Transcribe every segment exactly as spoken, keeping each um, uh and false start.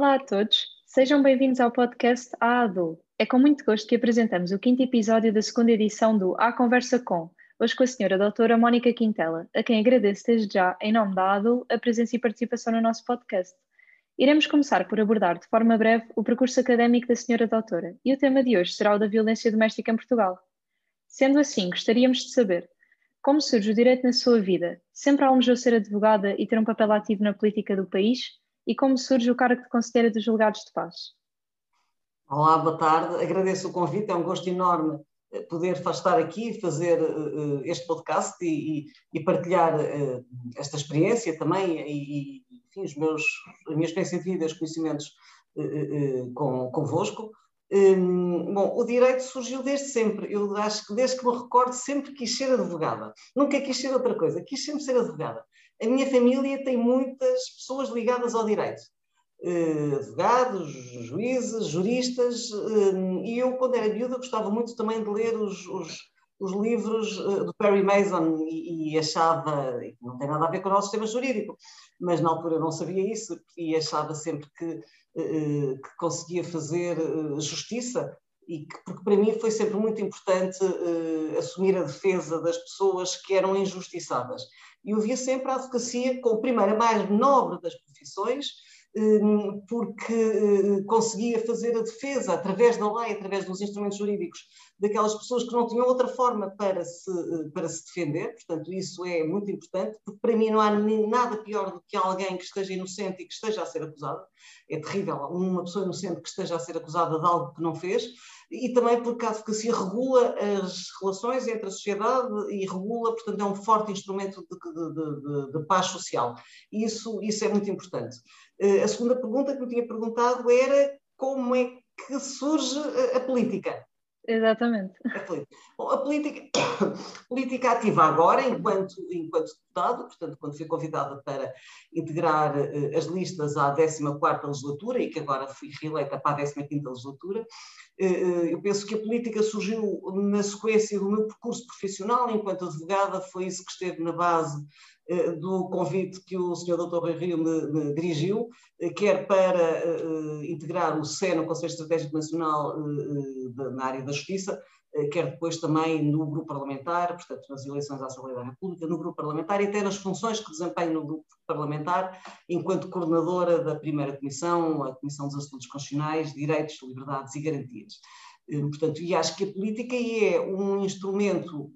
Olá a todos, sejam bem-vindos ao podcast A A D U L. É com muito gosto que apresentamos o quinto episódio da segunda edição do A Conversa Com, hoje com a senhora doutora Mónica Quintela, a quem agradeço desde já, em nome da A A D U L, a presença e participação no nosso podcast. Iremos começar por abordar de forma breve o percurso académico da senhora doutora e o tema de hoje será o da violência doméstica em Portugal. Sendo assim, gostaríamos de saber como surge o direito na sua vida, sempre almejou ser advogada e ter um papel ativo na política do país? E como surge o cargo de conselheira dos Julgados de Paz? Olá, boa tarde. Agradeço o convite, é um gosto enorme poder estar aqui, fazer uh, este podcast e, e partilhar uh, esta experiência também e, e enfim, os meus, a minha experiência de vida, os conhecimentos uh, uh, com, convosco. Um, bom, o direito surgiu desde sempre. Eu acho que desde que me recordo sempre quis ser advogada. Nunca quis ser outra coisa, quis sempre ser advogada. A minha família tem muitas pessoas ligadas ao direito, uh, advogados, juízes, juristas, uh, e eu, quando era miúda, gostava muito também de ler os, os, os livros uh, do Perry Mason e, e achava, e não tem nada a ver com o nosso sistema jurídico, mas na altura eu não sabia isso e achava sempre que, uh, que conseguia fazer uh, justiça, e que, porque para mim foi sempre muito importante uh, assumir a defesa das pessoas que eram injustiçadas. E eu via sempre a advocacia como a primeira mais nobre das profissões, porque conseguia fazer a defesa, através da lei, através dos instrumentos jurídicos, daquelas pessoas que não tinham outra forma para se, para se defender. Portanto, isso é muito importante, porque para mim não há nada pior do que alguém que esteja inocente e que esteja a ser acusada. É terrível uma pessoa inocente que esteja a ser acusada de algo que não fez, e também porque a advocacia regula as relações entre a sociedade e regula, portanto, é um forte instrumento de, de, de, de paz social. Isso, isso é muito importante. A segunda pergunta que me tinha perguntado era como é que surge a política. Exatamente. A política, Bom, a política, política ativa agora, enquanto, enquanto deputado, portanto, quando fui convidada para integrar uh, as listas à décima quarta legislatura, e que agora fui reeleita para a décima quinta legislatura, uh, eu penso que a política surgiu na sequência do meu percurso profissional. Enquanto advogada, foi isso que esteve na base uh, do convite que o senhor doutor Rui Rio me, me dirigiu, uh, quer para uh, integrar o SEN, o Conselho Estratégico Nacional uh, de, na área da Justiça, quer depois também no grupo parlamentar, portanto nas eleições à Assembleia da República, no grupo parlamentar e até nas funções que desempenho no grupo parlamentar, enquanto coordenadora da primeira comissão, a Comissão dos Assuntos Constitucionais, Direitos, Liberdades e Garantias. Portanto, e acho que a política é um instrumento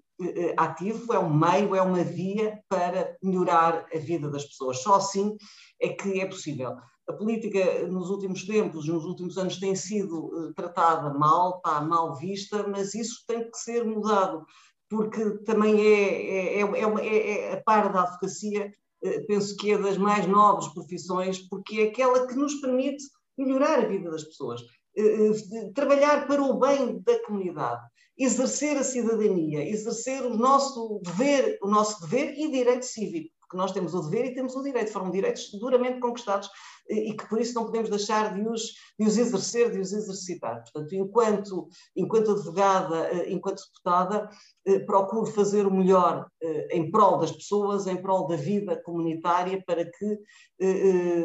ativo, é um meio, é uma via para melhorar a vida das pessoas. Só assim é que é possível. A política nos últimos tempos, nos últimos anos, tem sido tratada mal, está mal vista, mas isso tem que ser mudado, porque também é, é, é, uma, é, é a par da advocacia, penso que é das mais nobres profissões, porque é aquela que nos permite melhorar a vida das pessoas, trabalhar para o bem da comunidade, exercer a cidadania, exercer o nosso dever, o nosso dever e direito cívico. Nós temos o dever e temos o direito, foram direitos duramente conquistados e que por isso não podemos deixar de os, de os exercer, de os exercitar. Portanto, enquanto, enquanto advogada, enquanto deputada, procuro fazer o melhor em prol das pessoas, em prol da vida comunitária, para que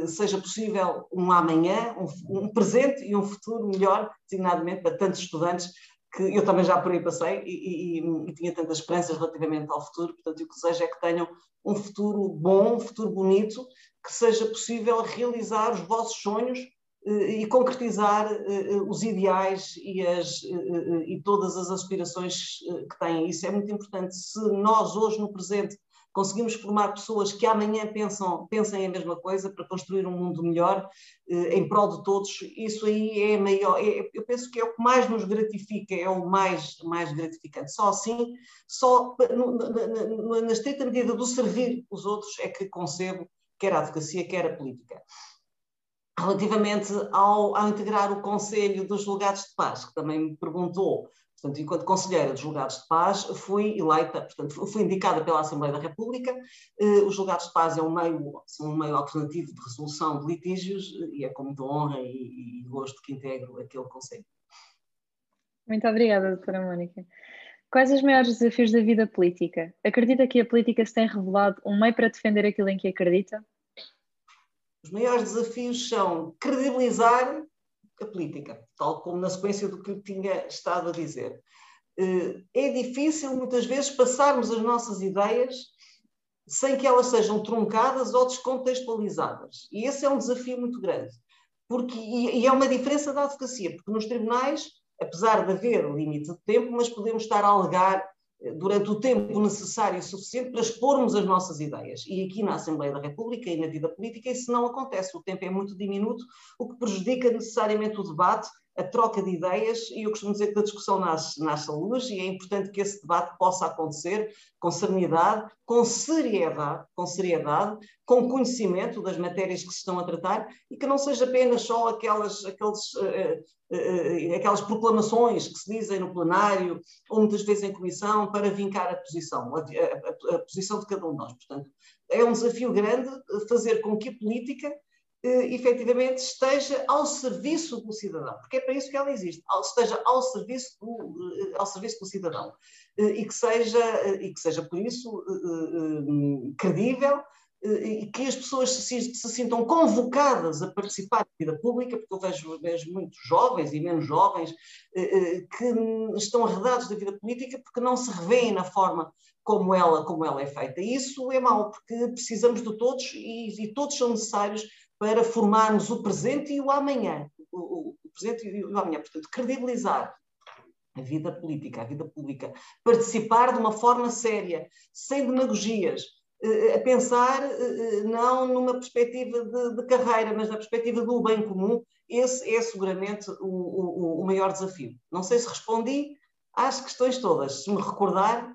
seja possível um amanhã, um, um presente e um futuro melhor, designadamente para tantos estudantes, que eu também já por aí passei e, e, e tinha tantas esperanças relativamente ao futuro. Portanto, o que desejo é que tenham um futuro bom, um futuro bonito, que seja possível realizar os vossos sonhos eh, e concretizar eh, os ideais e, as, eh, e todas as aspirações eh, que têm. Isso é muito importante. Se nós hoje, no presente, conseguimos formar pessoas que amanhã pensam, pensem a mesma coisa para construir um mundo melhor eh, em prol de todos, isso aí é maior, é, eu penso que é o que mais nos gratifica, é o mais, mais gratificante. Só assim, só no, na, na, na estreita medida do servir os outros é que concebo quer a advocacia, quer a política. Relativamente ao, ao integrar o Conselho dos Julgados de Paz, que também me perguntou, portanto, enquanto conselheira dos Julgados de Paz, fui eleita, portanto, fui indicada pela Assembleia da República. Eh, os Julgados de Paz é um meio, um meio alternativo de resolução de litígios e é com muita honra e, e gosto que integro aquele conselho. Muito obrigada, doutora Mónica. Quais os maiores desafios da vida política? Acredita que a política se tem revelado um meio para defender aquilo em que acredita? Os maiores desafios são credibilizar a política, tal como na sequência do que eu tinha estado a dizer. É difícil, muitas vezes, passarmos as nossas ideias sem que elas sejam truncadas ou descontextualizadas. E esse é um desafio muito grande. Porque, e é uma diferença da advocacia, porque nos tribunais, apesar de haver um limite de tempo, mas podemos estar a alegar durante o tempo necessário e suficiente para expormos as nossas ideias. E aqui na Assembleia da República e na vida política isso não acontece. O tempo é muito diminuto, o que prejudica necessariamente o debate, a troca de ideias, e eu costumo dizer que a discussão nasce, nasce à luz, e é importante que esse debate possa acontecer com serenidade, com seriedade, com seriedade, com conhecimento das matérias que se estão a tratar, e que não seja apenas só aquelas, aqueles, uh, uh, aquelas proclamações que se dizem no plenário, ou muitas vezes em comissão, para vincar a posição, a, a, a posição de cada um de nós. Portanto, é um desafio grande fazer com que a política Uh, efetivamente esteja ao serviço do cidadão, porque é para isso que ela existe, ao, esteja ao serviço do, uh, ao serviço do cidadão, uh, e, que seja, uh, e que seja por isso uh, um, credível, uh, e que as pessoas se, se sintam convocadas a participar da vida pública, porque eu vejo, vejo muitos jovens e menos jovens uh, uh, que estão arredados da vida política porque não se revêem na forma como ela, como ela é feita. E isso é mau, porque precisamos de todos, e, e todos são necessários para formarmos o presente e o amanhã, o, o, o presente e o amanhã. Portanto, credibilizar a vida política, a vida pública, participar de uma forma séria, sem demagogias, eh, a pensar eh, não numa perspectiva de, de carreira, mas na perspectiva do bem comum. Esse é seguramente o, o, o maior desafio. Não sei se respondi às questões todas, se me recordar.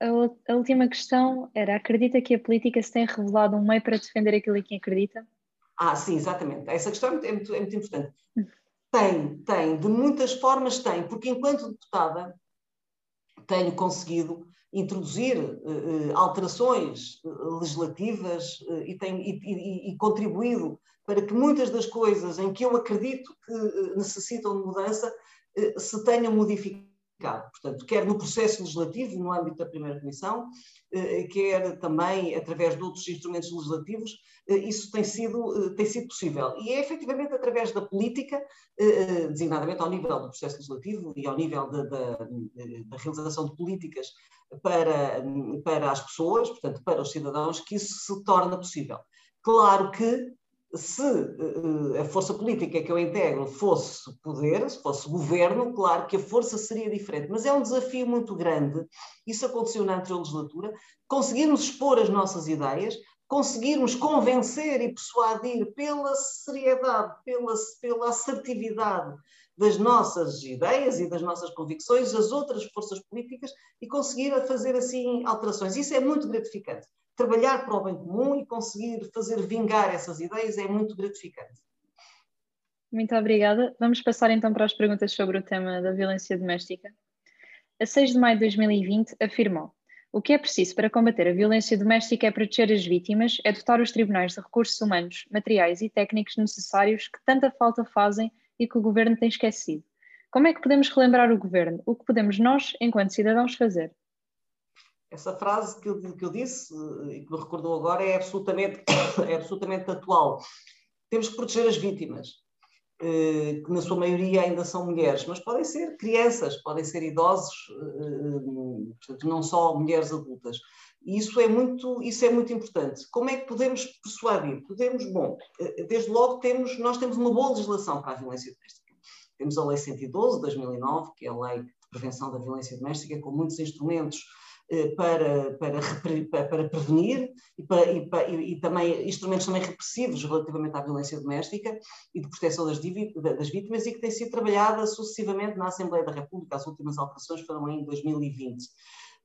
A, a última questão era: acredita que a política se tem revelado um meio para defender aquilo em que acredita? Ah, sim, exatamente. Essa questão é muito, é, muito, é muito importante. Tem, tem, de muitas formas tem, porque enquanto deputada tenho conseguido introduzir uh, alterações legislativas uh, e, tenho, e, e, e contribuído para que muitas das coisas em que eu acredito que necessitam de mudança uh, se tenham modificado. Portanto, quer no processo legislativo, no âmbito da primeira comissão, eh, quer também através de outros instrumentos legislativos, eh, isso tem sido, eh, tem sido possível. E é efetivamente através da política, eh, designadamente ao nível do processo legislativo e ao nível da realização de políticas para, para as pessoas, portanto para os cidadãos, que isso se torna possível. Claro que se uh, a força política que eu integro fosse poder, se fosse governo, claro que a força seria diferente, mas é um desafio muito grande. Isso aconteceu na anterior legislatura, conseguirmos expor as nossas ideias, conseguirmos convencer e persuadir pela seriedade, pela, pela assertividade das nossas ideias e das nossas convicções, as outras forças políticas, e conseguir fazer assim alterações. Isso é muito gratificante. Trabalhar para o bem comum e conseguir fazer vingar essas ideias é muito gratificante. Muito obrigada. Vamos passar então para as perguntas sobre o tema da violência doméstica. A seis de maio de dois mil e vinte afirmou: o que é preciso para combater a violência doméstica é proteger as vítimas, é dotar os tribunais de recursos humanos, materiais e técnicos necessários que tanta falta fazem e que o Governo tem esquecido. Como é que podemos relembrar o Governo? O que podemos nós, enquanto cidadãos, fazer? Essa frase que eu, que eu disse e que me recordou agora é absolutamente, é absolutamente atual. Temos que proteger as vítimas, eh, que na sua maioria ainda são mulheres, mas podem ser crianças, podem ser idosos, eh, portanto, não só mulheres adultas. E isso é, muito, isso é muito importante. Como é que podemos persuadir? Podemos, bom, eh, desde logo temos, nós temos uma boa legislação para a violência doméstica. Temos a Lei cento e doze de dois mil e nove, que é a Lei de Prevenção da Violência Doméstica, com muitos instrumentos Para, para, para prevenir e, para, e, para, e também instrumentos também repressivos relativamente à violência doméstica e de proteção das, das vítimas, e que tem sido trabalhada sucessivamente na Assembleia da República. As últimas alterações foram em dois mil e vinte.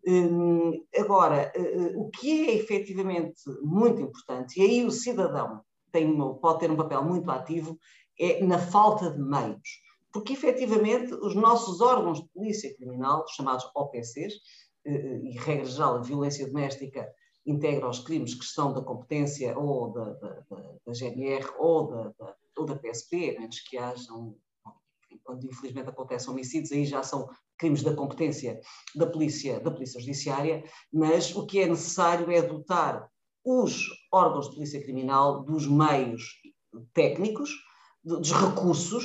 Hum, agora, o que é efetivamente muito importante, e aí o cidadão tem, pode ter um papel muito ativo, é na falta de meios, porque efetivamente os nossos órgãos de polícia criminal, chamados O P Cs, e regra geral, a violência doméstica integra os crimes que estão da competência ou da, da, da G N R ou da, da, ou da P S P, antes que hajam, quando infelizmente acontecem homicídios, aí já são crimes da competência da polícia, da polícia judiciária, mas o que é necessário é dotar os órgãos de polícia criminal dos meios técnicos, dos recursos,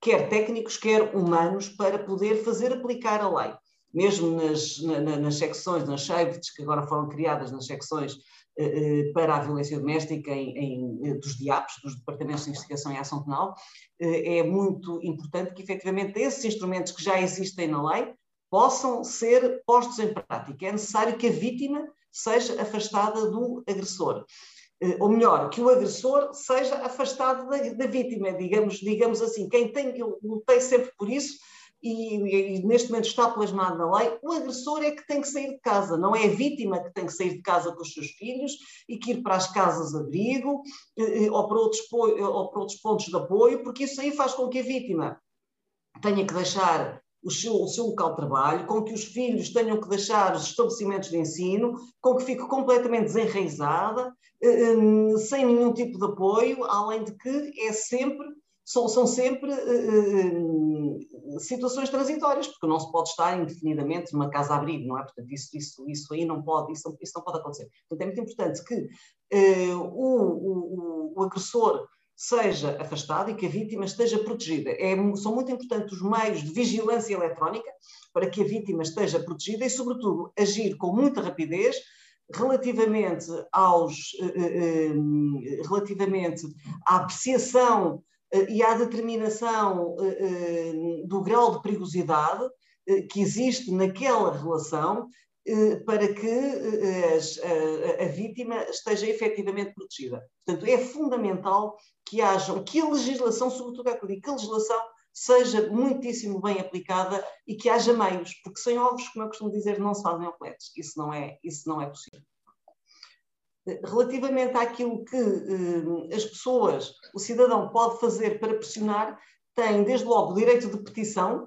quer técnicos, quer humanos, para poder fazer aplicar a lei. Mesmo nas, na, nas secções, nas S A V Ts, que agora foram criadas nas secções eh, para a violência doméstica em, em, dos D I A Ps, dos Departamentos de Investigação e Ação Penal, eh, é muito importante que efetivamente esses instrumentos que já existem na lei possam ser postos em prática. É necessário que a vítima seja afastada do agressor, eh, ou melhor, que o agressor seja afastado da, da vítima, digamos, digamos assim. Quem tem, eu lutei sempre por isso, E, e neste momento está plasmado na lei, o agressor é que tem que sair de casa, não é a vítima que tem que sair de casa com os seus filhos e que ir para as casas de abrigo ou para outros, ou para outros pontos de apoio, porque isso aí faz com que a vítima tenha que deixar o seu, o seu local de trabalho, com que os filhos tenham que deixar os estabelecimentos de ensino, com que fique completamente desenraizada, sem nenhum tipo de apoio, além de que é sempre... São, são sempre eh, situações transitórias, porque não se pode estar indefinidamente numa casa-abrigo, não é? Portanto, isso, isso, isso aí não pode, isso, isso não pode acontecer. Portanto, é muito importante que eh, o, o, o agressor seja afastado e que a vítima esteja protegida. É, são muito importantes os meios de vigilância eletrónica para que a vítima esteja protegida e, sobretudo, agir com muita rapidez relativamente, aos, eh, eh, relativamente à apreciação e à determinação uh, do grau de perigosidade uh, que existe naquela relação uh, para que uh, as, uh, a vítima esteja efetivamente protegida. Portanto, é fundamental que haja, que a legislação, sobretudo, que a legislação seja muitíssimo bem aplicada e que haja meios, porque sem ovos, como eu costumo dizer, não se fazem omeletes. Isso não é, isso não é possível. Relativamente àquilo que eh, as pessoas, o cidadão pode fazer para pressionar, tem desde logo o direito de petição,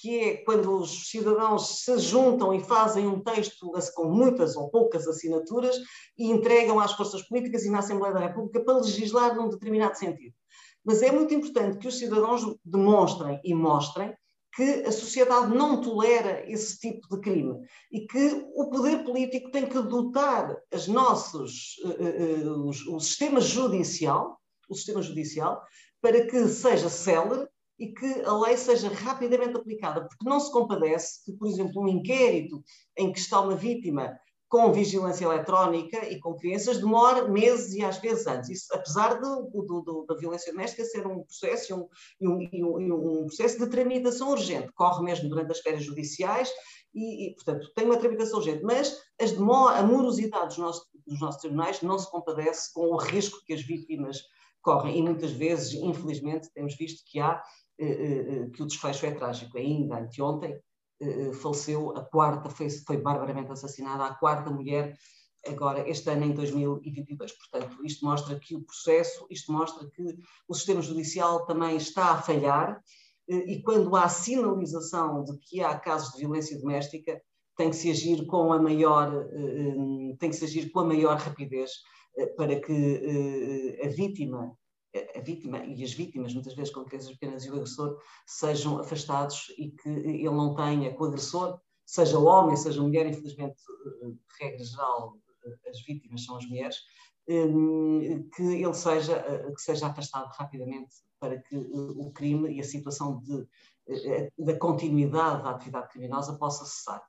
que é quando os cidadãos se juntam e fazem um texto com muitas ou poucas assinaturas e entregam às forças políticas e na Assembleia da República para legislar num determinado sentido. Mas é muito importante que os cidadãos demonstrem e mostrem que a sociedade não tolera esse tipo de crime e que o poder político tem que dotar as nossos, uh, uh, os, o sistema judicial, o sistema judicial, para que seja célere e que a lei seja rapidamente aplicada, porque não se compadece que, por exemplo, um inquérito em que está uma vítima com vigilância eletrónica e com crianças, demora meses e às vezes anos. Isso, apesar do, do, do, da violência doméstica ser um processo e um, e um, e um processo de tramitação urgente, corre mesmo durante as férias judiciais e, e portanto, tem uma tramitação urgente, mas as demora, a morosidade dos nossos, dos nossos tribunais não se compadece com o risco que as vítimas correm e muitas vezes, infelizmente, temos visto que há, eh, eh, que o desfecho é trágico. Ainda anteontem, faleceu a quarta, foi, foi barbaramente assassinada a quarta mulher, agora este ano em dois mil e vinte e dois. Portanto, isto mostra que o processo, isto mostra que o sistema judicial também está a falhar e quando há sinalização de que há casos de violência doméstica, tem que se agir com a maior, tem que se agir com a maior rapidez para que a vítima a vítima e as vítimas, muitas vezes com crianças pequenas e o agressor, sejam afastados e que ele não tenha, que o agressor, seja homem, seja mulher, infelizmente, de regra geral, as vítimas são as mulheres, que ele seja, que seja afastado rapidamente para que o crime e a situação de, da continuidade da atividade criminosa possa cessar.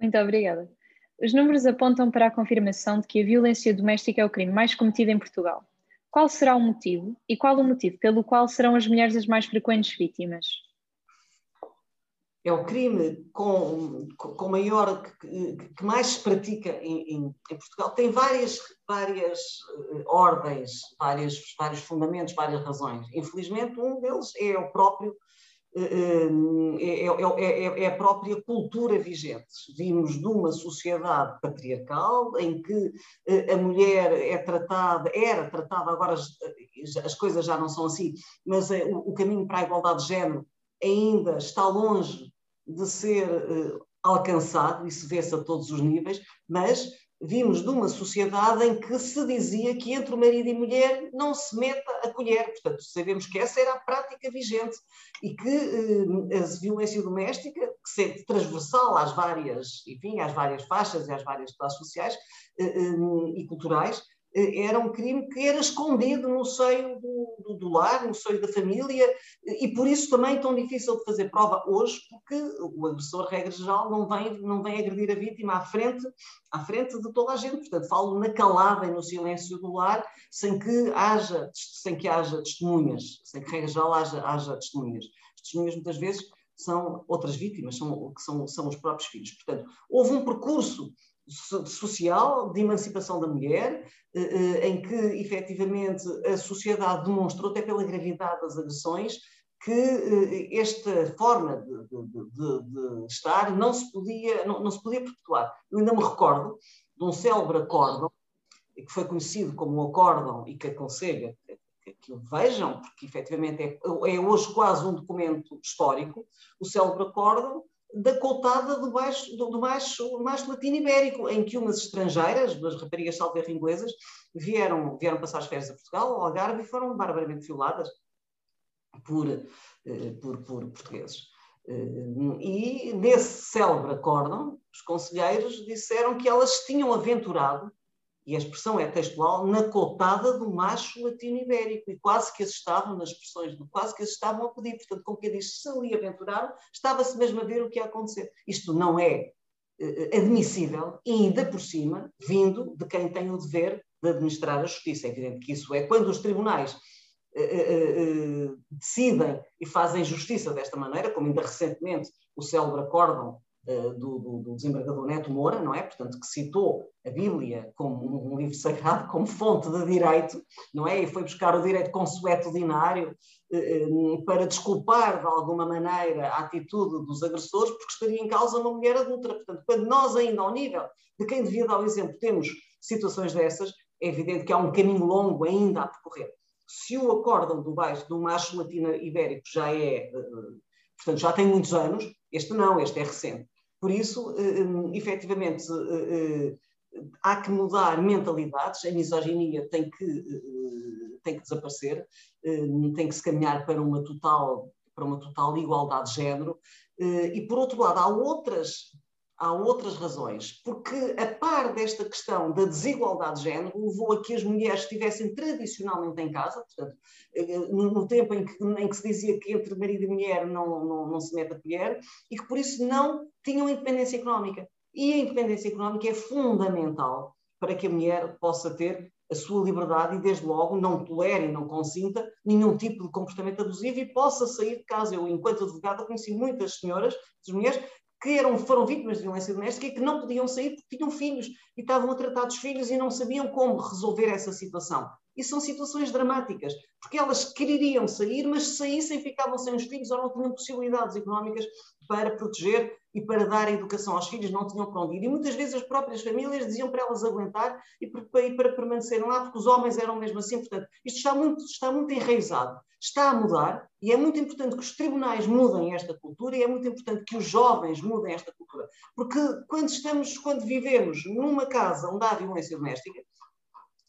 Muito obrigada. Os números apontam para a confirmação de que a violência doméstica é o crime mais cometido em Portugal. Qual será o motivo e qual o motivo pelo qual serão as mulheres as mais frequentes vítimas? É o crime com, com maior, que, que mais se pratica em, em, em Portugal. Tem várias, várias ordens, várias, vários fundamentos, várias razões. Infelizmente, um deles é o próprio... É, é, é a própria cultura vigente. Vimos de uma sociedade patriarcal em que a mulher é tratada, era tratada, agora as, as coisas já não são assim, mas é, o, o caminho para a igualdade de género ainda está longe de ser uh, alcançado, isso vê-se a todos os níveis, mas vimos de uma sociedade em que se dizia que entre o marido e mulher não se meta a colher. Portanto, sabemos que essa era a prática vigente e que eh, a violência doméstica, que é transversal às várias, enfim, às várias faixas e às várias classes sociais eh, eh, e culturais, era um crime que era escondido no seio do, do, do lar, no seio da família, e por isso também tão difícil de fazer prova hoje, porque o agressor, regra geral, não vem, não vem agredir a vítima à frente, à frente de toda a gente. Portanto, falo na calada e no silêncio do lar, sem que haja, sem que haja testemunhas, sem que, regra geral, haja, haja testemunhas. As testemunhas, muitas vezes, são outras vítimas, são, que são, são os próprios filhos. Portanto, houve um percurso social, de emancipação da mulher, em que efetivamente a sociedade demonstrou, até pela gravidade das agressões, que esta forma de, de, de, de estar não se podia, não, não se podia perpetuar. Eu ainda me recordo de um célebre acórdão, que foi conhecido como o acórdão e que aconselha que o vejam, porque efetivamente é, é hoje quase um documento histórico, o célebre acórdão da Coutada do Baixo, do, do baixo, baixo Latino Ibérico, em que umas estrangeiras, umas raparigas talvez inglesas, vieram, vieram passar as férias a Portugal, ao Algarve, e foram barbaramente violadas por, eh, por, por portugueses. Eh, e nesse célebre acórdão, os conselheiros disseram que elas se tinham aventurado, e a expressão é textual, na Coutada do Macho Latino-Ibérico, e quase que estavam nas expressões, quase que estavam a pedir. Portanto, como quem diz, se ali aventuraram, estava-se mesmo a ver o que ia acontecer. Isto não é eh, admissível, e ainda por cima, vindo de quem tem o dever de administrar a justiça. É evidente que isso é quando os tribunais eh, eh, decidem e fazem justiça desta maneira, como ainda recentemente o célebre acórdão Do, do, do desembargador Neto Moura, não é? Portanto, que citou a Bíblia como um livro sagrado, como fonte de direito, não é? E foi buscar o direito consuetudinário eh, para desculpar, de alguma maneira, a atitude dos agressores, porque estaria em causa uma mulher adulta. Portanto, quando nós ainda, ao nível de quem devia dar o exemplo, temos situações dessas, é evidente que há um caminho longo ainda a percorrer. Se o acórdão do baixo do macho latino-ibérico já é, eh, portanto, já tem muitos anos, este não, este é recente. Por isso, efetivamente, há que mudar mentalidades, a misoginia tem que, tem que desaparecer, tem que se caminhar para uma total, para uma total igualdade de género. E, por outro lado, há outras, há outras razões, porque a par desta questão da desigualdade de género levou a que as mulheres estivessem tradicionalmente em casa, portanto, no tempo em que, em que se dizia que entre marido e mulher não, não, não se mete a colher, e que por isso não tinham independência económica. E a independência económica é fundamental para que a mulher possa ter a sua liberdade e, desde logo, não tolere e não consinta nenhum tipo de comportamento abusivo e possa sair de casa. Eu, enquanto advogada, conheci muitas senhoras, muitas mulheres, que eram, foram vítimas de violência doméstica e que não podiam sair porque tinham filhos e estavam a tratar dos filhos e não sabiam como resolver essa situação. E são situações dramáticas, porque elas queriam sair, mas se saíssem ficavam sem os filhos ou não tinham possibilidades económicas para proteger e para dar educação aos filhos, não tinham para onde ir. E muitas vezes as próprias famílias diziam para elas aguentar e para, e para permanecerem lá, porque os homens eram mesmo assim. Portanto, isto está muito, está muito enraizado, está a mudar, e é muito importante que os tribunais mudem esta cultura e é muito importante que os jovens mudem esta cultura. Porque quando, estamos, quando vivemos numa casa onde há violência doméstica,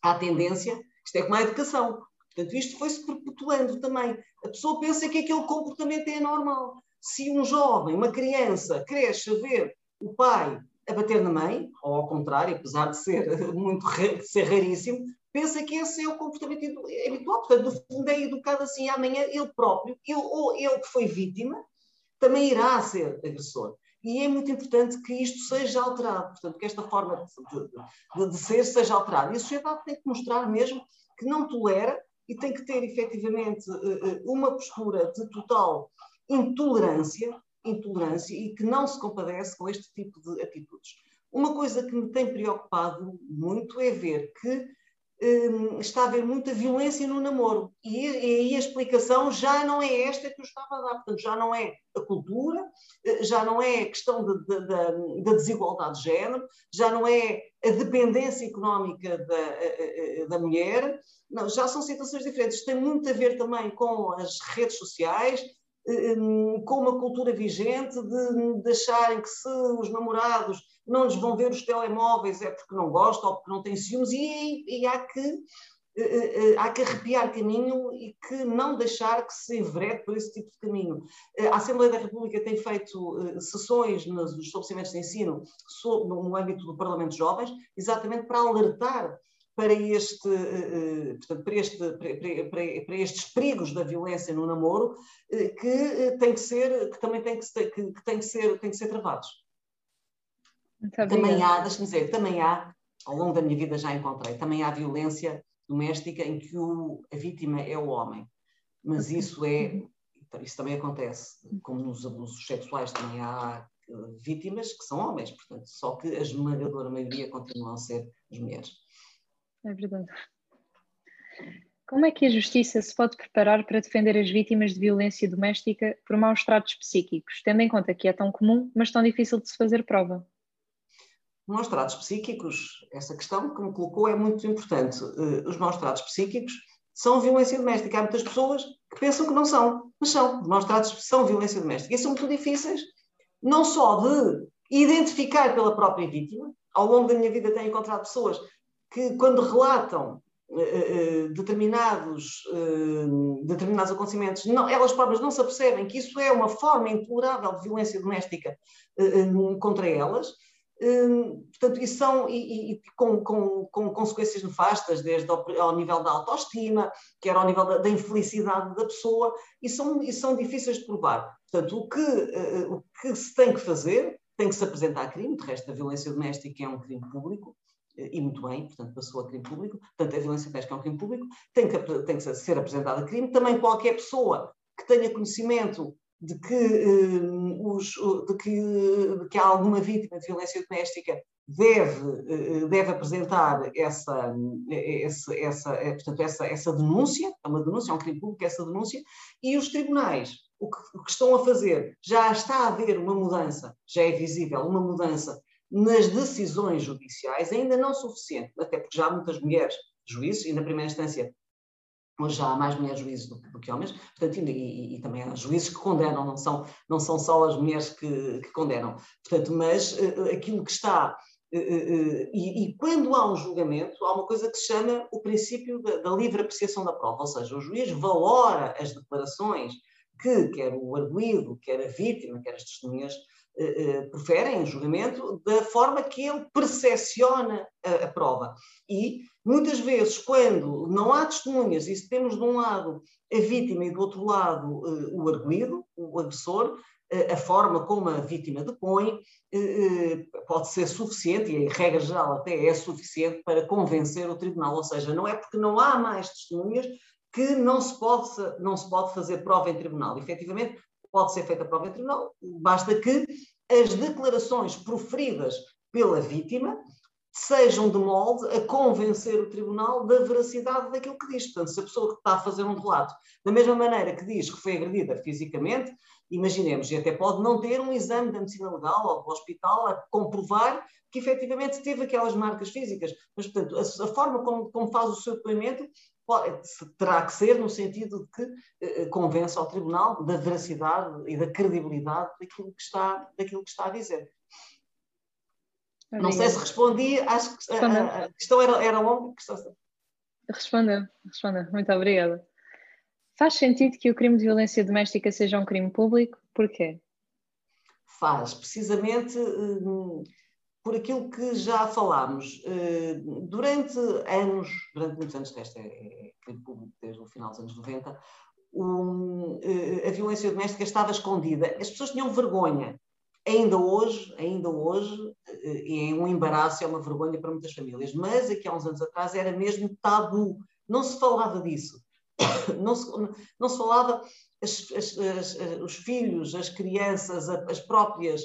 há tendência... Isto é como a educação. Portanto, isto foi-se perpetuando também. A pessoa pensa que aquele comportamento é normal. Se um jovem, uma criança, cresce a ver o pai a bater na mãe, ou ao contrário, apesar de ser, muito, de ser raríssimo, pensa que esse é o comportamento habitual. Portanto, no fundo é educado assim, amanhã ele próprio, ele, ou ele que foi vítima, também irá ser agressor. E é muito importante que isto seja alterado, portanto, que esta forma de, de, de ser seja alterada. E a sociedade tem que mostrar mesmo que não tolera e tem que ter, efetivamente, uma postura de total intolerância, intolerância e que não se compadece com este tipo de atitudes. Uma coisa que me tem preocupado muito é ver que hum, está a haver muita violência no namoro. E aí a explicação já não é esta que eu estava a dar. Portanto, já não é a cultura, já não é a questão de, de, de, da desigualdade de género, já não é a dependência económica da, da mulher. Não, já são situações diferentes. Tem muito a ver também com as redes sociais, um, com uma cultura vigente de, de acharem que se os namorados não lhes vão ver os telemóveis é porque não gostam ou porque não têm ciúmes, e, e há que... há que arrepiar caminho e que não deixar que se enverede por esse tipo de caminho. A Assembleia da República tem feito sessões nos estabelecimentos de ensino no âmbito do Parlamento de Jovens, exatamente para alertar para, este, portanto, para, este, para, para estes perigos da violência no namoro, que, tem que, ser, que também tem que, que, que tem que ser, tem que ser travados. Também há, deixa-me dizer, também há, ao longo da minha vida já encontrei, também há violência doméstica em que o, a vítima é o homem, mas isso é, isso também acontece, como nos abusos sexuais também há uh, vítimas que são homens, portanto, só que a esmagadora maioria continuam a ser as mulheres. É verdade. Como é que a justiça se pode preparar para defender as vítimas de violência doméstica por maus tratos psíquicos, tendo em conta que é tão comum, mas tão difícil de se fazer prova? Maus tratos psíquicos, essa questão que me colocou é muito importante. Uh, os maus tratos psíquicos são violência doméstica. Há muitas pessoas que pensam que não são, mas são. Maus tratos são violência doméstica. E são muito difíceis, não só de identificar pela própria vítima. Ao longo da minha vida tenho encontrado pessoas que, quando relatam uh, uh, determinados, uh, determinados acontecimentos, não, elas próprias não se apercebem que isso é uma forma intolerável de violência doméstica uh, uh, contra elas. Hum, portanto, e, são, e, e com, com, com consequências nefastas, desde ao, ao nível da autoestima, quer ao nível da, da infelicidade da pessoa, e são, e são difíceis de provar. Portanto, o que, uh, o que se tem que fazer, tem que se apresentar crime. De resto, a violência doméstica é um crime público, e muito bem, portanto, passou a crime público. Portanto, a violência doméstica é um crime público, tem que, tem que ser apresentada crime. Também qualquer pessoa que tenha conhecimento de que, uh, os, de, que, de que há alguma vítima de violência doméstica deve, uh, deve apresentar essa, esse, essa, é, portanto, essa, essa denúncia, é uma denúncia, é um crime público, essa denúncia, e os tribunais, o que, o que estão a fazer, já está a haver uma mudança, já é visível uma mudança nas decisões judiciais, ainda não suficiente, até porque já há muitas mulheres juízes, e na primeira instância, hoje já há mais mulheres juízes do, do que homens, portanto, e, e, e também há juízes que condenam, não são, não são só as mulheres que, que condenam. Portanto, mas uh, aquilo que está... Uh, uh, e, e quando há um julgamento, há uma coisa que se chama o princípio da, da livre apreciação da prova, ou seja, o juiz valora as declarações que quer o arguido, quer a vítima, quer as testemunhas, uh, uh, preferem o julgamento da forma que ele percepciona a, a prova. E, muitas vezes, quando não há testemunhas, e se temos de um lado a vítima e do outro lado uh, o arguido, o agressor, uh, a forma como a vítima depõe uh, pode ser suficiente, e em regra geral até é suficiente, para convencer o tribunal. Ou seja, não é porque não há mais testemunhas que não se pode, não se pode fazer prova em tribunal. Efetivamente, pode ser feita prova em tribunal, basta que as declarações proferidas pela vítima sejam de molde a convencer o tribunal da veracidade daquilo que diz. Portanto, se a pessoa que está a fazer um relato, da mesma maneira que diz que foi agredida fisicamente, imaginemos, e até pode não ter um exame da medicina legal ou do hospital a comprovar que efetivamente teve aquelas marcas físicas, mas, portanto, a, a forma como, como faz o seu depoimento pode, terá que ser no sentido de que eh, convença ao tribunal da veracidade e da credibilidade daquilo que está, daquilo que está a dizer. Não sei se respondi, acho que a, a questão era, era longa. Respondeu, respondeu, muito obrigada. Faz sentido que o crime de violência doméstica seja um crime público? Porquê? Faz, precisamente uh, por aquilo que já falámos. Uh, durante anos, durante muitos anos, desta é crime público desde o final dos anos noventa, um, uh, a violência doméstica estava escondida. As pessoas tinham vergonha. Ainda hoje, ainda hoje, é um embaraço, é uma vergonha para muitas famílias, mas aqui há uns anos atrás era mesmo tabu, não se falava disso, não se, não se falava, as, as, as, os filhos, as crianças, as próprias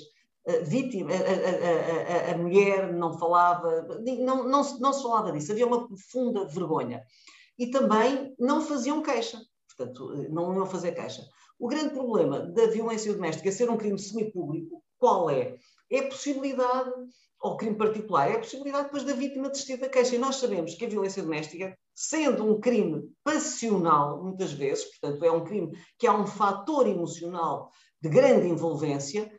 vítimas, a, a, a, a mulher não falava, não, não, se, não se falava disso, havia uma profunda vergonha. E também não faziam queixa, portanto, não iam fazer queixa. O grande problema da violência doméstica ser um crime semipúblico, qual é? É a possibilidade ao crime particular, é a possibilidade depois da vítima desistir da queixa. E nós sabemos que a violência doméstica, sendo um crime passional, muitas vezes, portanto é um crime que há um fator emocional de grande envolvência,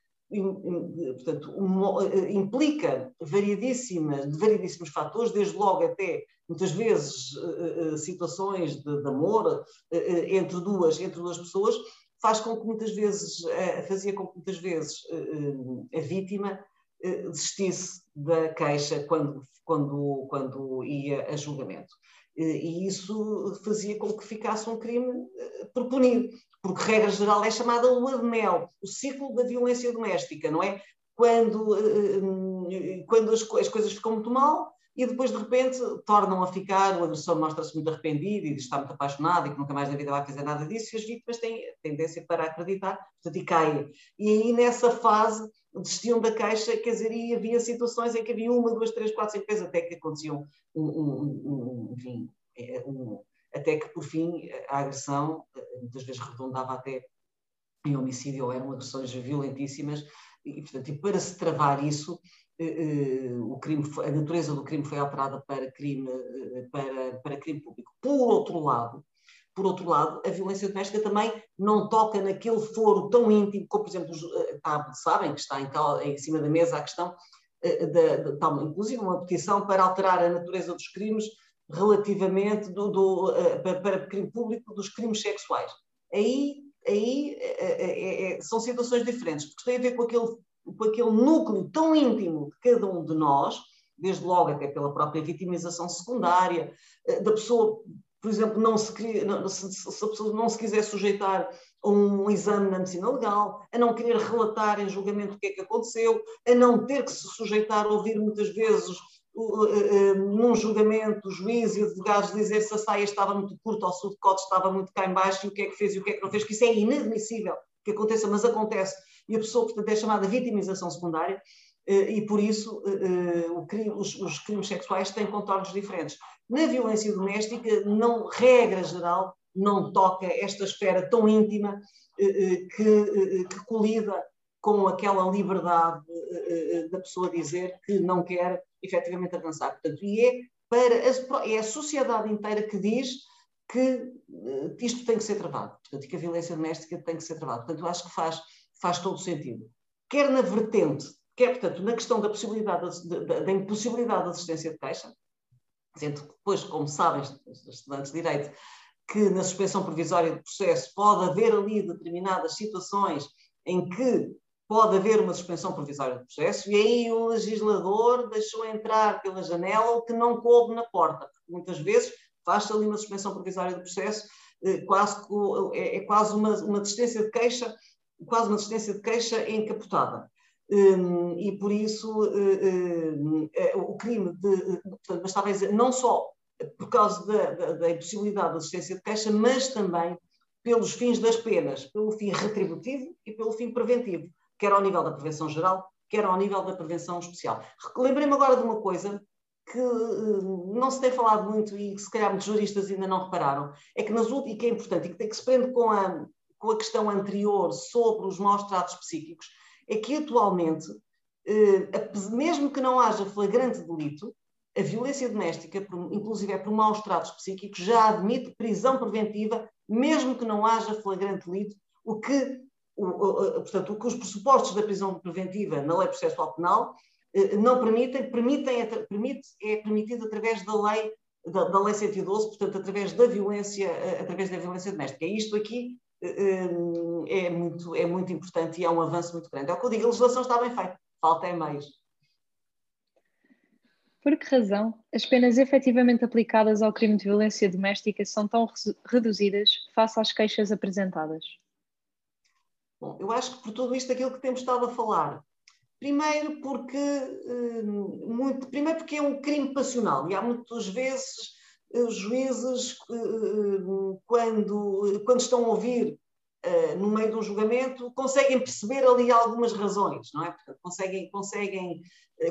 portanto, uma, implica variedíssimas, variedíssimos fatores, desde logo até, muitas vezes, situações de, de amor entre duas, entre duas pessoas, faz com que muitas vezes, fazia com que muitas vezes a vítima desistisse da queixa quando, quando, quando ia a julgamento. E isso fazia com que ficasse um crime propunido, porque regra geral é chamada lua de mel, o ciclo da violência doméstica, não é? Quando, quando as, as coisas ficam muito mal e depois de repente tornam a ficar, o agressor mostra-se muito arrependido e está muito apaixonado e que nunca mais na vida vai fazer nada disso, e as vítimas têm tendência para acreditar, portanto, e caem. E aí nessa fase desistiam da queixa, quer dizer, e havia situações em que havia uma, duas, três, quatro, cinco vezes até que aconteciam, um, um, um, enfim, um, até que por fim a agressão muitas vezes redundava até em homicídio, ou eram agressões violentíssimas, e portanto, e para se travar isso, o crime, a natureza do crime foi alterada para crime, para, para crime público. Por outro lado, Por outro lado, a violência doméstica também não toca naquele foro tão íntimo, como, por exemplo, sabem que está em, em cima da mesa a questão, de, de, de, inclusive uma petição para alterar a natureza dos crimes relativamente do, do, para, para crime público dos crimes sexuais. Aí, aí é, é, são situações diferentes, porque tem a ver com aquele, com aquele núcleo tão íntimo de cada um de nós, desde logo até pela própria vitimização secundária, da pessoa... Por exemplo, não se, se a pessoa não se quiser sujeitar a um exame na medicina legal, a não querer relatar em julgamento o que é que aconteceu, a não ter que se sujeitar a ouvir muitas vezes uh, uh, num julgamento o juiz e advogados dizer se a saia estava muito curta ou se o decote estava muito cá em baixo e o que é que fez e o que é que não fez, que isso é inadmissível que aconteça, mas acontece. E a pessoa, portanto, é chamada vitimização secundária. Uh, e por isso uh, o crime, os, os crimes sexuais têm contornos diferentes. Na violência doméstica, não, regra geral, não toca esta esfera tão íntima uh, uh, que, uh, que colida com aquela liberdade uh, uh, da pessoa dizer que não quer efetivamente avançar. Portanto, e é, para a, é a sociedade inteira que diz que uh, isto tem que ser travado, portanto, que a violência doméstica tem que ser travada. Portanto, eu acho que faz, faz todo sentido. Quer na vertente, que é, portanto, na questão da, possibilidade, da, da impossibilidade de assistência de queixa, sendo que depois, como sabem os estudantes de Direito, que na suspensão provisória de processo pode haver ali determinadas situações em que pode haver uma suspensão provisória de processo e aí o legislador deixou entrar pela janela o que não coube na porta, porque muitas vezes faz-se ali uma suspensão provisória de processo, eh, quase, é, é quase uma, uma assistência de queixa, quase uma assistência de queixa encapotada. Um, e por isso um, um, o crime de, portanto, mas talvez não só por causa da, da, da impossibilidade de assistência de queixa, mas também pelos fins das penas, pelo fim retributivo e pelo fim preventivo, quer ao nível da prevenção geral, quer ao nível da prevenção especial. Lembrei-me agora de uma coisa que uh, não se tem falado muito e que se calhar muitos juristas ainda não repararam, é que nas últimas, e que é importante, e que, que se prende com a, com a questão anterior sobre os maus tratos psíquicos, é que atualmente, mesmo que não haja flagrante delito, a violência doméstica, inclusive é por maus tratos psíquicos, já admite prisão preventiva, mesmo que não haja flagrante delito, o que, o, o, portanto, o que os pressupostos da prisão preventiva na lei processual penal não permitem, permitem permite, é permitido através da lei, da, da lei cento e doze, portanto, através da violência, através da violência doméstica. E isto aqui É muito, é muito importante e é um avanço muito grande. É o que eu digo, a legislação está bem feita, falta é mais. Por que razão as penas efetivamente aplicadas ao crime de violência doméstica são tão reduzidas face às queixas apresentadas? Bom, eu acho que por tudo isto aquilo que temos estado a falar. Primeiro porque, muito, primeiro porque é um crime passional e há muitas vezes... Os juízes, quando, quando estão a ouvir no meio de um julgamento, conseguem perceber ali algumas razões, não é? Portanto, conseguem, conseguem,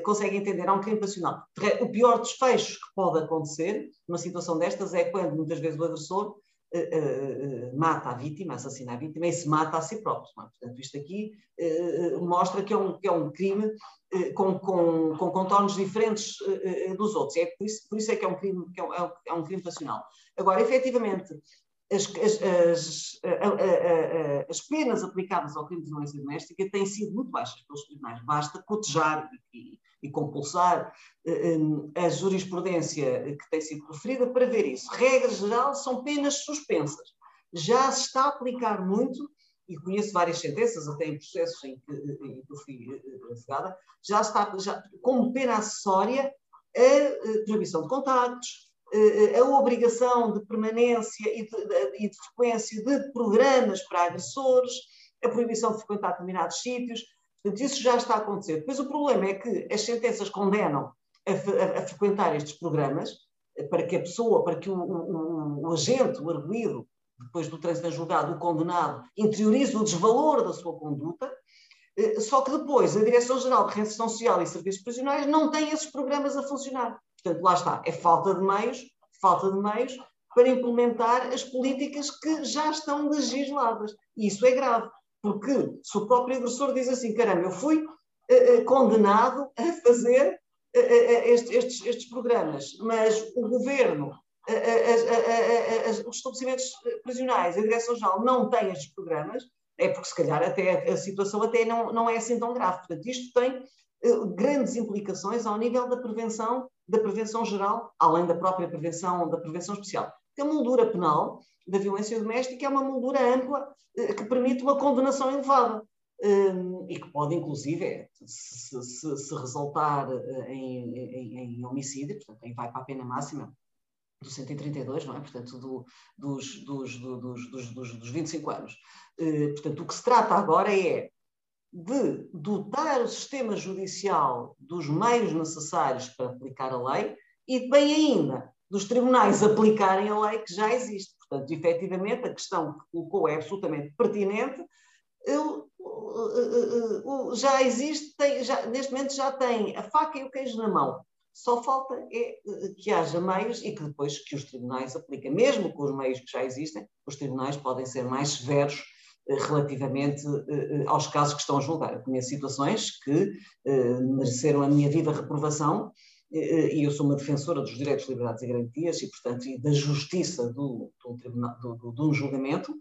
conseguem entender. Há um crime passional. O pior desfecho que pode acontecer numa situação destas é quando, muitas vezes, o agressor uh, uh, mata a vítima, assassina a vítima e se mata a si próprio. Não é? Portanto, isto aqui uh, mostra que é um, que é um crime uh, com, com, com contornos diferentes uh, dos outros. É por isso, por isso é que é um crime, que é um, é um crime passional. Agora, efetivamente, as, as, as, a, a, a, as penas aplicadas ao crime de violência doméstica têm sido muito baixas pelos tribunais. Basta cotejar e, e compulsar uh, a jurisprudência que tem sido referida para ver isso. Regra geral, são penas suspensas. Já se está a aplicar muito, e conheço várias sentenças, até em processos em que, em que eu fui advogada, já está já, como pena acessória a proibição de contactos, a obrigação de permanência e de, de frequência de programas para agressores, a proibição de frequentar determinados sítios. Portanto, isso já está a acontecer. Depois o problema é que as sentenças condenam a, a, a frequentar estes programas para que a pessoa, para que o, o, o agente, o arguido, depois do trânsito em julgado, o condenado, interiorize o desvalor da sua conduta, só que depois a Direção-Geral de Reinserção Social e Serviços Prisionais não tem esses programas a funcionar. Portanto, lá está, é falta de meios, falta de meios para implementar as políticas que já estão legisladas. E isso é grave. Porque se o próprio agressor diz assim, caramba, eu fui uh, uh, condenado a fazer uh, uh, estes, estes, estes programas, mas o governo, uh, uh, uh, uh, uh, os estabelecimentos prisionais, a Direção-Geral não tem estes programas, é porque se calhar até a, a situação até não, não é assim tão grave. Portanto, isto tem uh, grandes implicações ao nível da prevenção, da prevenção geral, além da própria prevenção, da prevenção especial. A moldura penal da violência doméstica é uma moldura ampla que permite uma condenação elevada e que pode, inclusive, se, se, se resultar em, em, em homicídio, portanto, aí vai para a pena máxima do cento e trinta e dois, não é? Portanto, do, dos, dos, dos, dos, dos, dos vinte e cinco anos. Portanto, o que se trata agora é de dotar o sistema judicial dos meios necessários para aplicar a lei e, bem ainda, dos tribunais aplicarem a lei que já existe. Portanto, efetivamente, a questão que colocou é absolutamente pertinente. Eu, eu, eu, já existe, tem, já, neste momento já tem a faca e o queijo na mão. Só falta é que haja meios e que depois que os tribunais apliquem. Mesmo com os meios que já existem, os tribunais podem ser mais severos relativamente aos casos que estão a julgar. Eu conheço situações que mereceram a minha viva reprovação, e eu sou uma defensora dos direitos, liberdades e garantias e, portanto, e da justiça do, do, tribunal, do, do, do julgamento,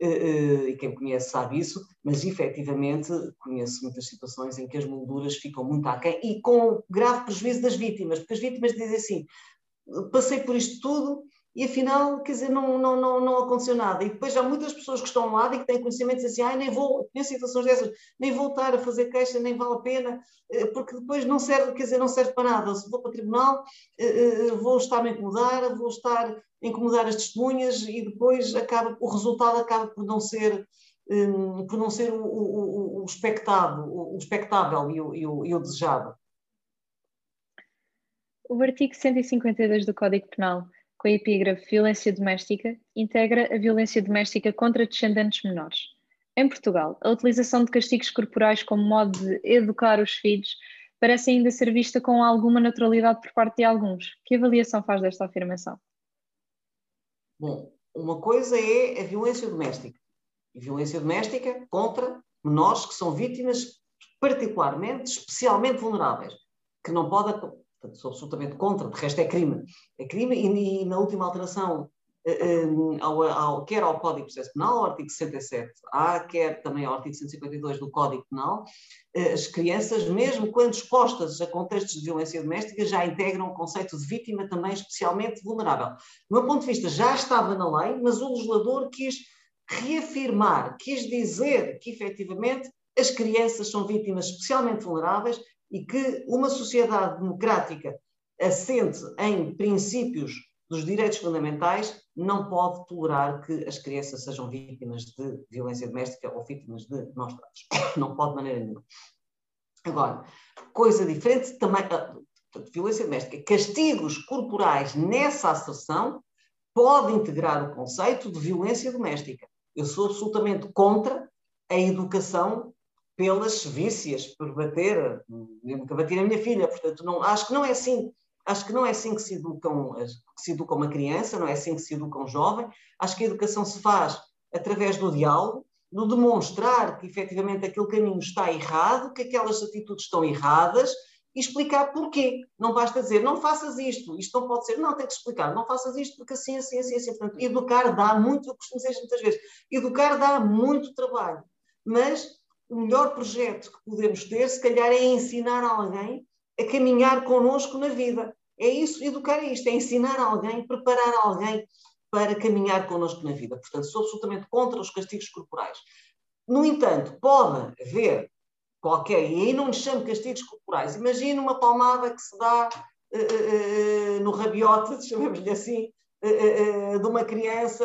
e quem me conhece sabe isso, mas efetivamente conheço muitas situações em que as molduras ficam muito aquém e com grave prejuízo das vítimas, porque as vítimas dizem assim, passei por isto tudo e afinal, quer dizer, não, não, não, não aconteceu nada. E depois há muitas pessoas que estão lá e que têm conhecimento e dizem assim, ai, nem vou, em situações dessas, nem voltar a fazer queixa, nem vale a pena, porque depois não serve, quer dizer, não serve para nada. Se vou para o tribunal, vou estar a incomodar, vou estar a incomodar as testemunhas e depois acaba, o resultado acaba por não ser, por não ser o, o, o, o expectável, o expectável e o, e o, e o desejado. O artigo cento e cinquenta e dois do Código Penal, com a epígrafe violência doméstica, integra a violência doméstica contra descendentes menores. Em Portugal, a utilização de castigos corporais como modo de educar os filhos parece ainda ser vista com alguma naturalidade por parte de alguns. Que avaliação faz desta afirmação? Bom, uma coisa é a violência doméstica. E violência doméstica contra menores que são vítimas particularmente, especialmente vulneráveis, que não podem... Sou absolutamente contra, de resto é crime. É crime e, e na última alteração, um, ao, ao, quer ao Código de Processo Penal, ao artigo sessenta e sete A, quer também ao artigo cento e cinquenta e dois do Código Penal, as crianças, mesmo quando expostas a contextos de violência doméstica, já integram o conceito de vítima também especialmente vulnerável. Do meu ponto de vista, já estava na lei, mas o legislador quis reafirmar, quis dizer que efetivamente as crianças são vítimas especialmente vulneráveis e que uma sociedade democrática assente em princípios dos direitos fundamentais não pode tolerar que as crianças sejam vítimas de violência doméstica ou vítimas de maus-tratos. Não pode de maneira nenhuma. Agora, coisa diferente também, violência doméstica, castigos corporais nessa asserção pode integrar o conceito de violência doméstica. Eu sou absolutamente contra a educação pelas vícias, por bater, eu nunca bati na minha filha, portanto, não, acho que não é assim Acho que não é assim que se educam, que se educa uma criança, não é assim que se educa um jovem. Acho que a educação se faz através do diálogo, do demonstrar que efetivamente aquele caminho está errado, que aquelas atitudes estão erradas, e explicar porquê. Não basta dizer, não faças isto, isto não pode ser, não, tem que explicar, não faças isto porque assim, assim, assim, assim. Portanto, educar dá muito, eu costumo dizer muitas vezes, educar dá muito trabalho, mas o melhor projeto que podemos ter, se calhar, é ensinar alguém a caminhar connosco na vida. É isso, educar é isto, é ensinar alguém, preparar alguém para caminhar connosco na vida. Portanto, sou absolutamente contra os castigos corporais. No entanto, pode haver qualquer, e aí não lhe chamo castigos corporais, imagina uma palmada que se dá uh, uh, no rabiote, chamemos-lhe assim, uh, uh, de uma criança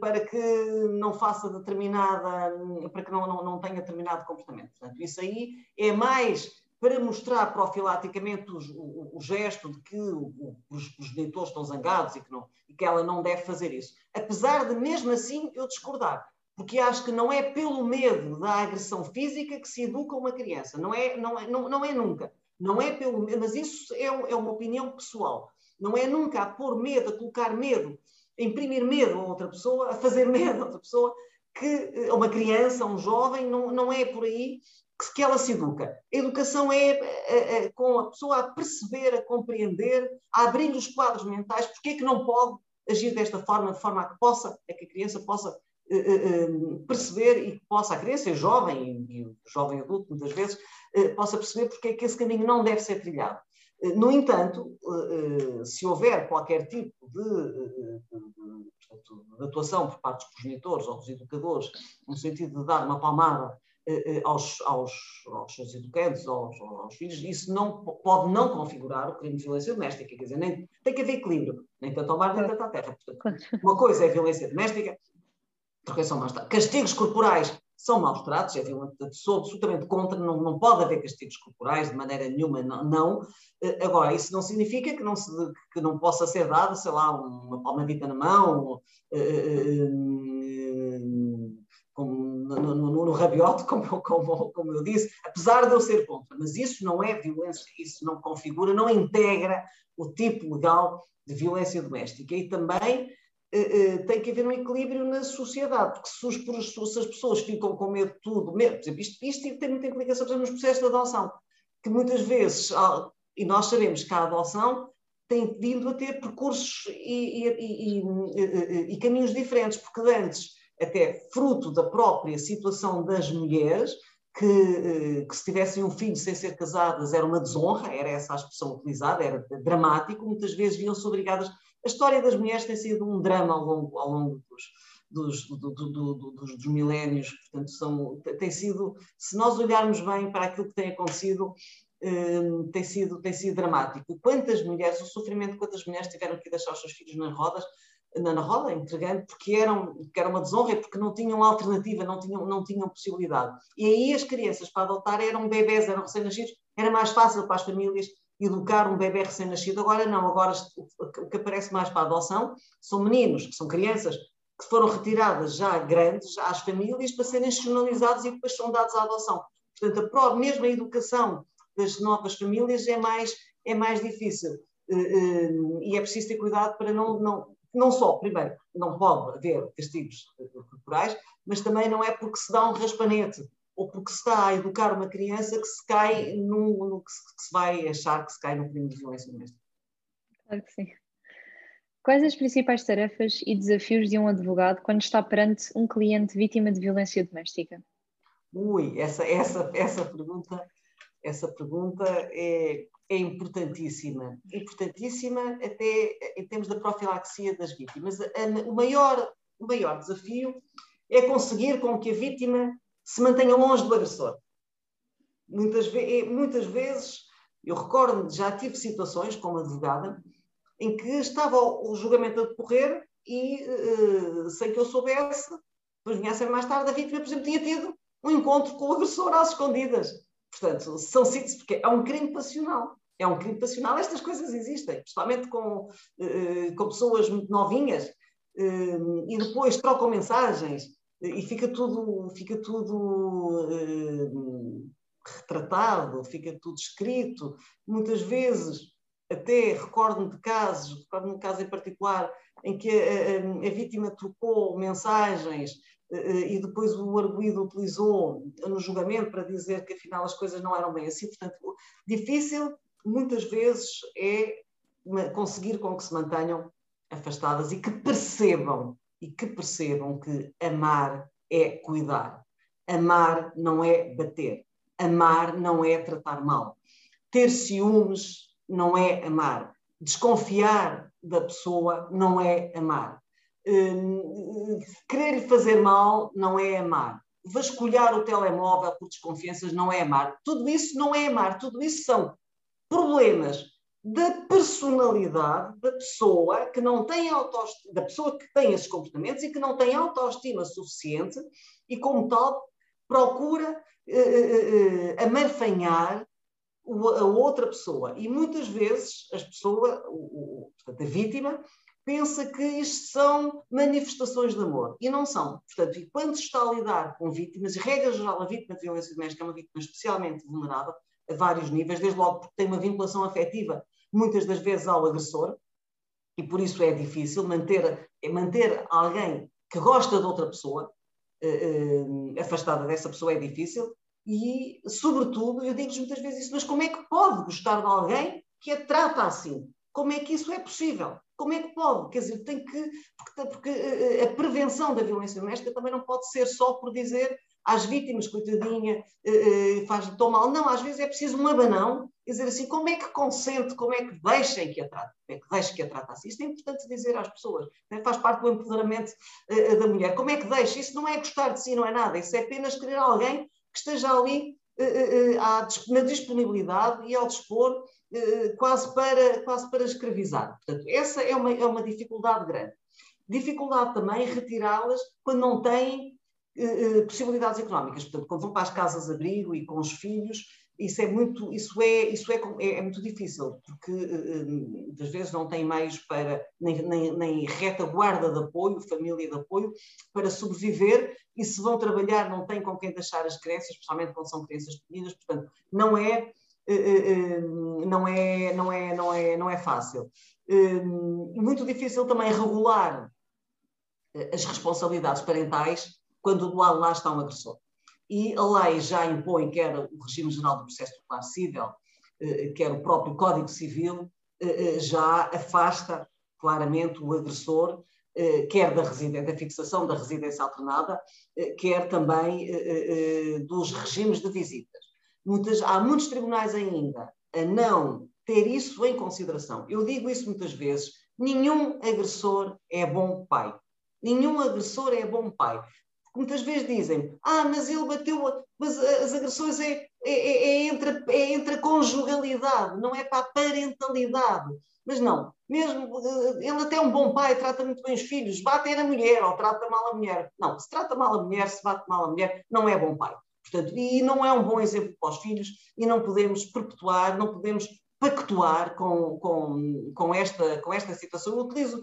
para que não faça determinada, para que não, não, não tenha determinado comportamento. Portanto, isso aí é mais para mostrar profilaticamente os, o, o gesto de que o, os progenitores estão zangados e que, não, e que ela não deve fazer isso. Apesar de, mesmo assim, eu discordar. Porque acho que não é pelo medo da agressão física que se educa uma criança. Não é, não é, não, não é nunca. Não é pelo, mas isso é, é uma opinião pessoal. Não é nunca a pôr medo, a colocar medo, a imprimir medo a outra pessoa, a fazer medo a outra pessoa, que uma criança, um jovem, não, não é por aí que, que ela se educa. A educação é a, a, a, com a pessoa a perceber, a compreender, a abrir os quadros mentais, porque é que não pode agir desta forma, de forma a que possa, a que a criança possa perceber e que possa a criança, jovem e o jovem adulto muitas vezes, possa perceber porque é que esse caminho não deve ser trilhado. No entanto, se houver qualquer tipo de, de atuação por parte dos progenitores ou dos educadores, no sentido de dar uma palmada aos, aos, aos seus educandos, aos, aos filhos, isso não, pode não configurar o crime de violência doméstica, quer dizer, nem, tem que haver equilíbrio, nem tanto ao mar, nem tanto à terra. Portanto, uma coisa é violência doméstica, castigos corporais são maus tratos, é, sou absolutamente contra, não, não pode haver castigos corporais de maneira nenhuma, não, não. Agora, isso não significa que não, se, que não possa ser dado, sei lá, uma palmadita na mão, como, no, no, no rabiote, como, como, como eu disse, apesar de eu ser contra, mas isso não é violência, isso não configura, não integra o tipo legal de violência doméstica. E também Uh, uh, tem que haver um equilíbrio na sociedade, porque se, os, se as pessoas ficam com medo de tudo, medo, por exemplo, isto, isto tem muita implicação, por exemplo, nos processos de adoção, que muitas vezes, há, e nós sabemos que a adoção tem vindo a ter percursos e, e, e, e, e caminhos diferentes, porque antes, até fruto da própria situação das mulheres, que, que se tivessem um filho sem ser casadas era uma desonra, era essa a expressão utilizada, era dramático, muitas vezes viam-se obrigadas. A história das mulheres tem sido um drama ao longo, ao longo dos, dos, do, do, do, dos, dos milénios, portanto, são, tem sido, se nós olharmos bem para aquilo que tem acontecido, um, tem sido, tem sido dramático. Quantas mulheres, o sofrimento de quantas mulheres tiveram que deixar os seus filhos nas rodas, na, na roda, entregando, porque eram, porque era uma desonra e porque não tinham alternativa, não tinham, não tinham possibilidade. E aí as crianças para adotar eram bebés, eram recém-nascidos, era mais fácil para as famílias educar um bebê recém-nascido. Agora não, agora o que aparece mais para a adoção são meninos, que são crianças que foram retiradas já grandes às famílias para serem institucionalizados e depois são dados à adoção. Portanto, a própria, mesmo a educação das novas famílias é mais, é mais difícil e é preciso ter cuidado para não, não, não só, primeiro, não pode haver castigos corporais, mas também não é porque se dá um raspanete ou porque se está a educar uma criança que se cai no, no que, se, que se vai achar que se cai no crime de violência doméstica. Claro que sim. Quais as principais tarefas e desafios de um advogado quando está perante um cliente vítima de violência doméstica? Ui, essa, essa, essa pergunta, essa pergunta é, é importantíssima. Importantíssima até em termos da profilaxia das vítimas. O maior, o maior desafio é conseguir com que a vítima se mantenha longe do agressor. Muitas, ve muitas vezes, eu recordo, já tive situações como advogada, em que estava o, o julgamento a decorrer e, uh, sem que eu soubesse, depois vinha a ser mais tarde, a vítima, por exemplo, tinha tido um encontro com o agressor às escondidas. Portanto, são sítios, porque é um crime passional. É um crime passional, estas coisas existem, principalmente com, uh, com pessoas muito novinhas, uh, e depois trocam mensagens, e fica tudo, fica tudo eh, retratado, fica tudo escrito, muitas vezes até recordo-me de casos, recordo-me de casos em particular, em que a, a, a vítima trocou mensagens e depois o arguido utilizou no julgamento para dizer que afinal as coisas não eram bem assim. Portanto, difícil muitas vezes é conseguir com que se mantenham afastadas e que percebam, e que percebam que amar é cuidar. Amar não é bater. Amar não é tratar mal. Ter ciúmes não é amar. Desconfiar da pessoa não é amar. Hum, querer fazer mal não é amar. Vasculhar o telemóvel por desconfianças não é amar. Tudo isso não é amar. Tudo isso são problemas da personalidade da pessoa que não tem autoestima, da pessoa que tem esses comportamentos e que não tem autoestima suficiente e, como tal, procura eh, eh, amarfanhar a outra pessoa. E muitas vezes as pessoas, o, o, a vítima, pensa que isto são manifestações de amor. E não são. Portanto, e quando se está a lidar com vítimas, e regra geral, a vítima de violência doméstica é uma vítima especialmente vulnerável a vários níveis, desde logo porque tem uma vinculação afetiva, muitas das vezes, ao agressor, e por isso é difícil manter, manter alguém que gosta de outra pessoa, eh, eh, afastada dessa pessoa é difícil. E, sobretudo, eu digo-lhes muitas vezes isso, mas como é que pode gostar de alguém que a trata assim? Como é que isso é possível? Como é que pode? Quer dizer, tem que... Porque, porque a prevenção da violência doméstica também não pode ser só por dizer às vítimas, coitadinha, faz-lhe tão mal. Não, às vezes é preciso um abanão e dizer assim, como é que consente, como é que deixem que a trate, como é que deixem que a trate assim? Isto é importante dizer às pessoas, né? Faz parte do empoderamento da mulher. Como é que deixa? Isso não é gostar de si, não é nada. Isso é apenas querer alguém que esteja ali eh, eh, à, na disponibilidade e ao dispor eh, quase, para, quase para escravizar. Portanto, essa é uma, é uma dificuldade grande. Dificuldade também retirá-las quando não têm eh, possibilidades económicas. Portanto, quando vão para as casas-abrigo e com os filhos, isso é muito, isso é, isso é, é, é muito difícil, porque eh, muitas vezes não têm meios para, nem, nem, nem retaguarda de apoio, família de apoio, para sobreviver, e se vão trabalhar não têm com quem deixar as crianças, especialmente quando são crianças pequenas. Portanto, não é, eh, não é, não é, não é, não é fácil. Eh, muito difícil também regular as responsabilidades parentais quando do lado lá está um agressor. E a lei já impõe, quer o Regime Geral do Processo Civil, quer o próprio Código Civil, já afasta claramente o agressor, quer da, da fixação da residência alternada, quer também dos regimes de visitas. Muitas, há muitos tribunais ainda a não ter isso em consideração. Eu digo isso muitas vezes, nenhum agressor é bom pai. Nenhum agressor é bom pai. Muitas vezes dizem, ah, mas ele bateu, mas as agressões é, é, é, entre, é entre a conjugalidade, não é para a parentalidade. Mas não, mesmo ele até é um bom pai, trata muito bem os filhos, bate na mulher ou trata mal a mulher. Não, se trata mal a mulher, se bate mal a mulher, não é bom pai. Portanto, e não é um bom exemplo para os filhos e não podemos perpetuar, não podemos pactuar com, com, com, esta, com esta situação. Eu utilizo...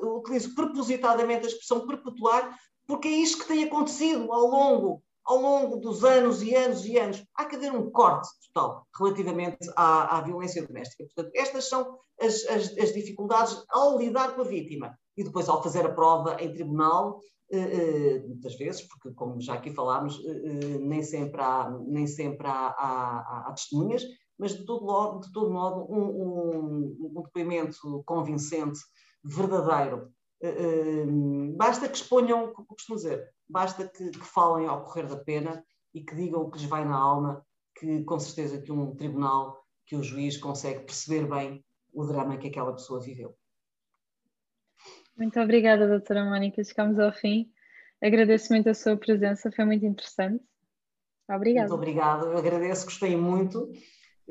utilizo propositadamente a expressão perpetuar, porque é isto que tem acontecido ao longo, ao longo dos anos e anos e anos. Há que haver um corte total relativamente à, à violência doméstica. Portanto, estas são as, as, as dificuldades ao lidar com a vítima. E depois ao fazer a prova em tribunal, eh, muitas vezes, porque como já aqui falámos, eh, nem sempre há, nem sempre há, há, há testemunhas, mas de todo, logo, de todo modo um, um, um depoimento convincente, verdadeiro. Uh, uh, basta que exponham, como costumo dizer, basta que, que falem ao correr da pena e que digam o que lhes vai na alma, que com certeza que um tribunal, que o juiz consegue perceber bem o drama que aquela pessoa viveu. Muito obrigada, doutora Mónica, chegamos ao fim. Agradeço muito a sua presença, foi muito interessante. Obrigada. Muito obrigada, eu agradeço, gostei muito.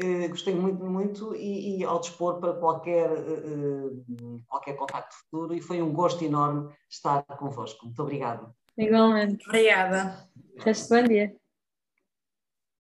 Uh, gostei muito, muito e, e ao dispor para qualquer, uh, qualquer contacto futuro, e foi um gosto enorme estar convosco. Muito obrigada. Igualmente. Obrigada. Resto bom dia.